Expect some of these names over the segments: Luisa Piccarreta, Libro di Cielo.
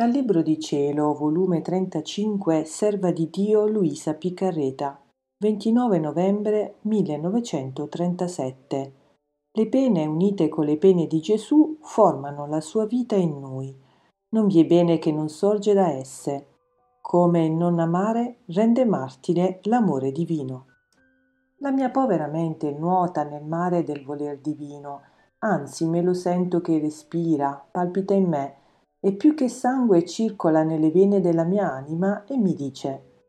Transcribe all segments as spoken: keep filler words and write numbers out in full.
Dal Libro di Cielo, volume trentacinque, Serva di Dio Luisa Piccarreta, ventinove novembre millenovecentotrentasette. Le pene unite con le pene di Gesù formano la sua vita in noi. Non vi è bene che non sorge da esse. Come non amare rende martire l'amore divino. La mia povera mente nuota nel mare del voler divino, anzi me lo sento che respira, palpita in me, e più che sangue circola nelle vene della mia anima e mi dice: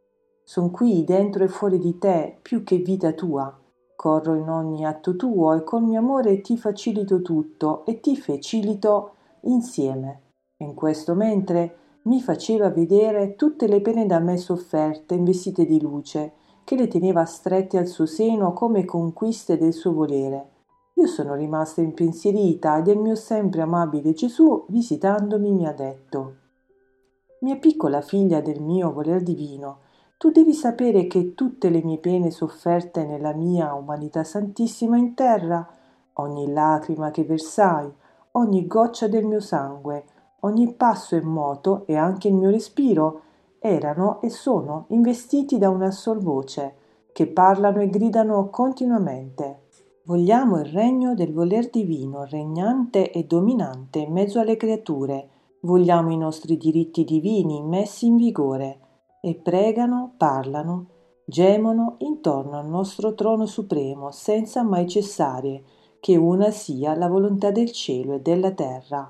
«Son qui dentro e fuori di te, più che vita tua. Corro in ogni atto tuo e col mio amore ti facilito tutto e ti fecilito insieme». E in questo mentre mi faceva vedere tutte le pene da me sofferte, investite di luce, che le teneva strette al suo seno come conquiste del suo volere. Io sono rimasta impensierita ed il mio sempre amabile Gesù, visitandomi, mi ha detto: «Mia piccola figlia del mio voler divino, tu devi sapere che tutte le mie pene sofferte nella mia umanità santissima in terra, ogni lacrima che versai, ogni goccia del mio sangue, ogni passo e moto e anche il mio respiro, erano e sono investiti da una sol voce, che parlano e gridano continuamente: vogliamo il regno del voler divino, regnante e dominante in mezzo alle creature, vogliamo i nostri diritti divini messi in vigore», e pregano, parlano, gemono intorno al nostro trono supremo senza mai cessare, che una sia la volontà del cielo e della terra.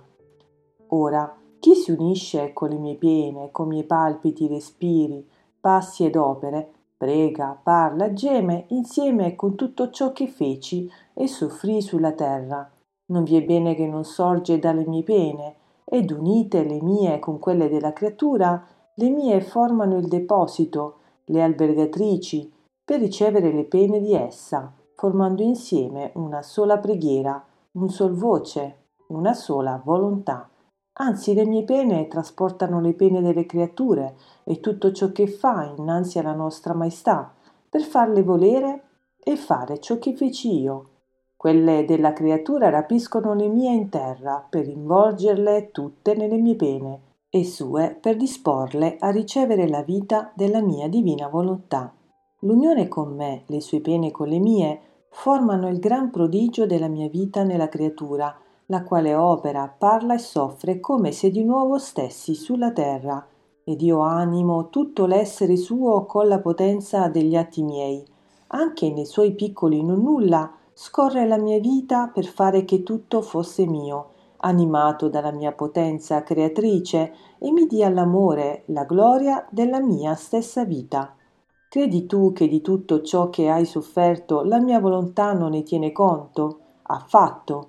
Ora, chi si unisce con le mie pene, con i miei palpiti, respiri, passi ed opere, prega, parla, geme insieme con tutto ciò che feci e soffrii sulla terra. Non vi è bene che non sorge dalle mie pene, ed unite le mie con quelle della creatura, le mie formano il deposito, le albergatrici, per ricevere le pene di essa, formando insieme una sola preghiera, un sol voce, una sola volontà. Anzi, le mie pene trasportano le pene delle creature e tutto ciò che fa innanzi alla nostra maestà, per farle volere e fare ciò che feci io. Quelle della creatura rapiscono le mie in terra per involgerle tutte nelle mie pene e sue per disporle a ricevere la vita della mia divina volontà. L'unione con me, le sue pene con le mie, formano il gran prodigio della mia vita nella creatura, la quale opera, parla e soffre come se di nuovo stessi sulla terra, ed io animo tutto l'essere suo con la potenza degli atti miei. Anche nei suoi piccoli non nulla scorre la mia vita per fare che tutto fosse mio, animato dalla mia potenza creatrice, e mi dia l'amore, la gloria della mia stessa vita. Credi tu che di tutto ciò che hai sofferto la mia volontà non ne tiene conto? Affatto!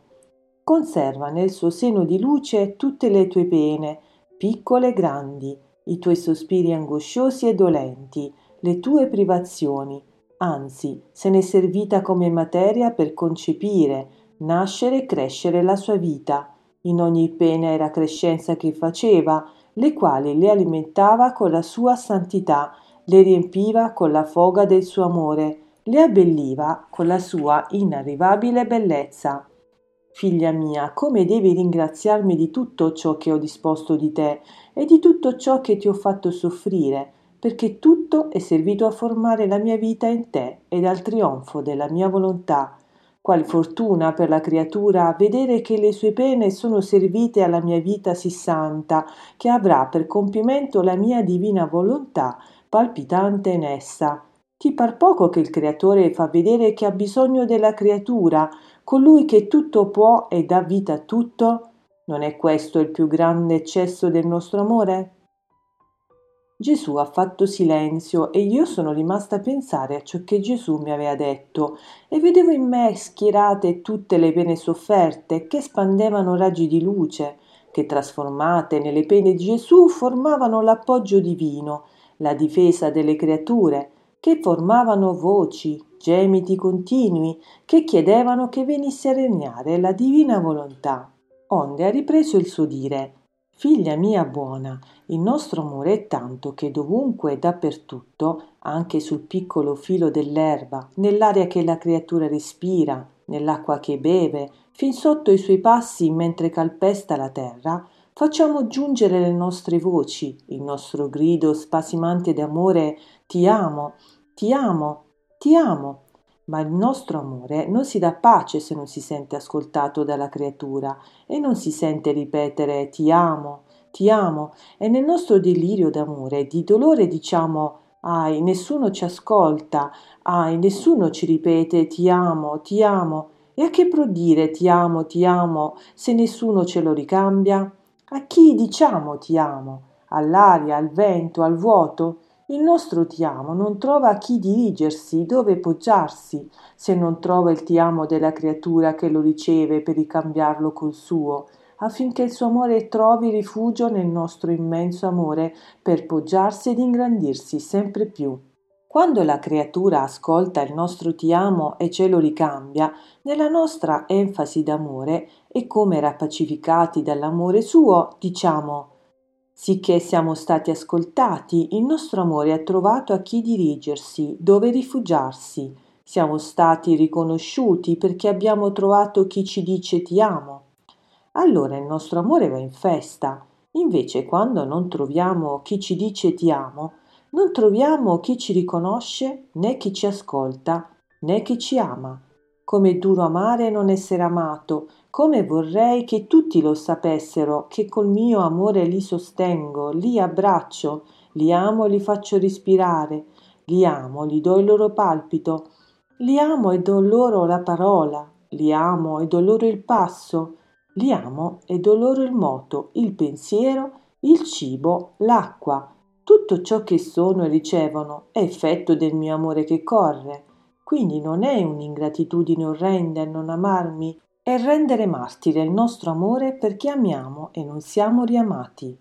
Conserva nel suo seno di luce tutte le tue pene, piccole e grandi, i tuoi sospiri angosciosi e dolenti, le tue privazioni. Anzi, se n'è servita come materia per concepire, nascere e crescere la sua vita. In ogni pena era crescenza che faceva, le quali le alimentava con la sua santità, le riempiva con la foga del suo amore, le abbelliva con la sua inarrivabile bellezza. Figlia mia, come devi ringraziarmi di tutto ciò che ho disposto di te e di tutto ciò che ti ho fatto soffrire, perché tutto è servito a formare la mia vita in te ed al trionfo della mia volontà. Qual fortuna per la creatura vedere che le sue pene sono servite alla mia vita sì santa, che avrà per compimento la mia divina volontà palpitante in essa. Ti par poco che il Creatore fa vedere che ha bisogno della creatura, colui che tutto può e dà vita a tutto? Non è questo il più grande eccesso del nostro amore? Gesù ha fatto silenzio e io sono rimasta a pensare a ciò che Gesù mi aveva detto, e vedevo in me schierate tutte le pene sofferte che spandevano raggi di luce, che trasformate nelle pene di Gesù formavano l'appoggio divino, la difesa delle creature, che formavano voci, gemiti continui, che chiedevano che venisse a regnare la divina volontà. Onde ha ripreso il suo dire: «Figlia mia buona, il nostro amore è tanto che dovunque e dappertutto, anche sul piccolo filo dell'erba, nell'aria che la creatura respira, nell'acqua che beve, fin sotto i suoi passi mentre calpesta la terra, Facciamo giungere le nostre voci, il nostro grido spasimante d'amore, ti amo, ti amo, ti amo. Ma il nostro amore non si dà pace se non si sente ascoltato dalla creatura e non si sente ripetere ti amo, ti amo. E nel nostro delirio d'amore, di dolore diciamo «Ahi, nessuno ci ascolta, ahi, nessuno ci ripete ti amo, ti amo». E a che pro dire ti amo, ti amo se nessuno ce lo ricambia? A chi diciamo ti amo? All'aria, al vento, al vuoto? Il nostro ti amo non trova a chi dirigersi, dove poggiarsi, se non trova il ti amo della creatura che lo riceve per ricambiarlo col suo, affinché il suo amore trovi rifugio nel nostro immenso amore per poggiarsi ed ingrandirsi sempre più. Quando la creatura ascolta il nostro ti amo e ce lo ricambia, nella nostra enfasi d'amore e come rapacificati dall'amore suo, diciamo «Sicché siamo stati ascoltati, il nostro amore ha trovato a chi dirigersi, dove rifugiarsi. Siamo stati riconosciuti perché abbiamo trovato chi ci dice ti amo». Allora il nostro amore va in festa. Invece quando non troviamo chi ci dice ti amo, non troviamo chi ci riconosce, né chi ci ascolta, né chi ci ama. Com'è duro amare e non essere amato, come vorrei che tutti lo sapessero, che col mio amore li sostengo, li abbraccio, li amo e li faccio respirare, li amo, gli do il loro palpito, li amo e do loro la parola, li amo e do loro il passo, li amo e do loro il moto, il pensiero, il cibo, l'acqua. Tutto ciò che sono e ricevono è effetto del mio amore che corre, quindi non è un'ingratitudine orrenda non amarmi e rendere martire il nostro amore perché amiamo e non siamo riamati.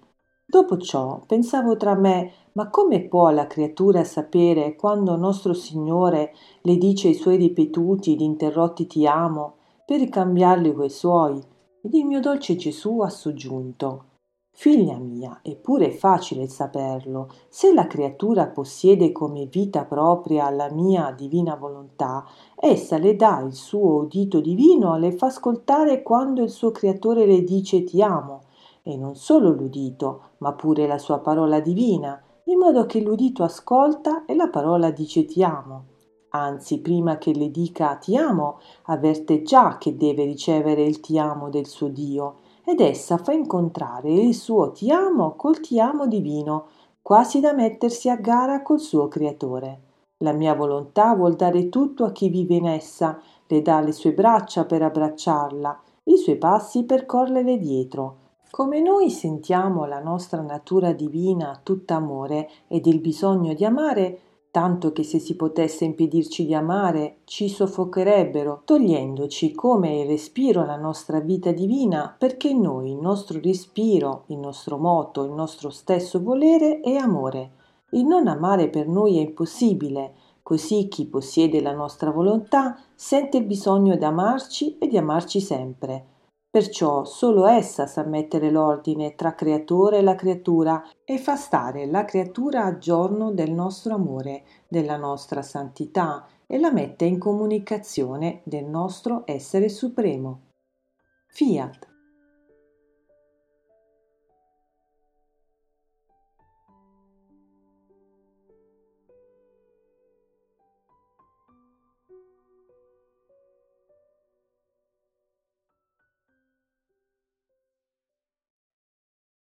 Dopo ciò pensavo tra me, ma come può la creatura sapere quando nostro Signore le dice i suoi ripetuti ed interrotti ti amo per ricambiarli coi suoi? Ed il mio dolce Gesù ha soggiunto: «Figlia mia, eppure è facile saperlo. Se la creatura possiede come vita propria la mia divina volontà, essa le dà il suo udito divino e le fa ascoltare quando il suo creatore le dice ti amo, e non solo l'udito, ma pure la sua parola divina, in modo che l'udito ascolta e la parola dice ti amo. Anzi, prima che le dica ti amo, avverte già che deve ricevere il ti amo del suo Dio». Ed essa fa incontrare il suo ti amo col ti amo divino, quasi da mettersi a gara col suo creatore. La mia volontà vuol dare tutto a chi vive in essa, le dà le sue braccia per abbracciarla, i suoi passi per correre dietro. Come noi sentiamo la nostra natura divina tutta amore ed il bisogno di amare, tanto che se si potesse impedirci di amare ci soffocherebbero, togliendoci come il respiro la nostra vita divina, perché noi, il nostro respiro, il nostro moto, il nostro stesso volere è amore. Il non amare per noi è impossibile, così chi possiede la nostra volontà sente il bisogno di amarci e di amarci sempre. Perciò solo essa sa mettere l'ordine tra creatore e la creatura e fa stare la creatura a giorno del nostro amore, della nostra santità e la mette in comunicazione del nostro essere supremo. Fiat.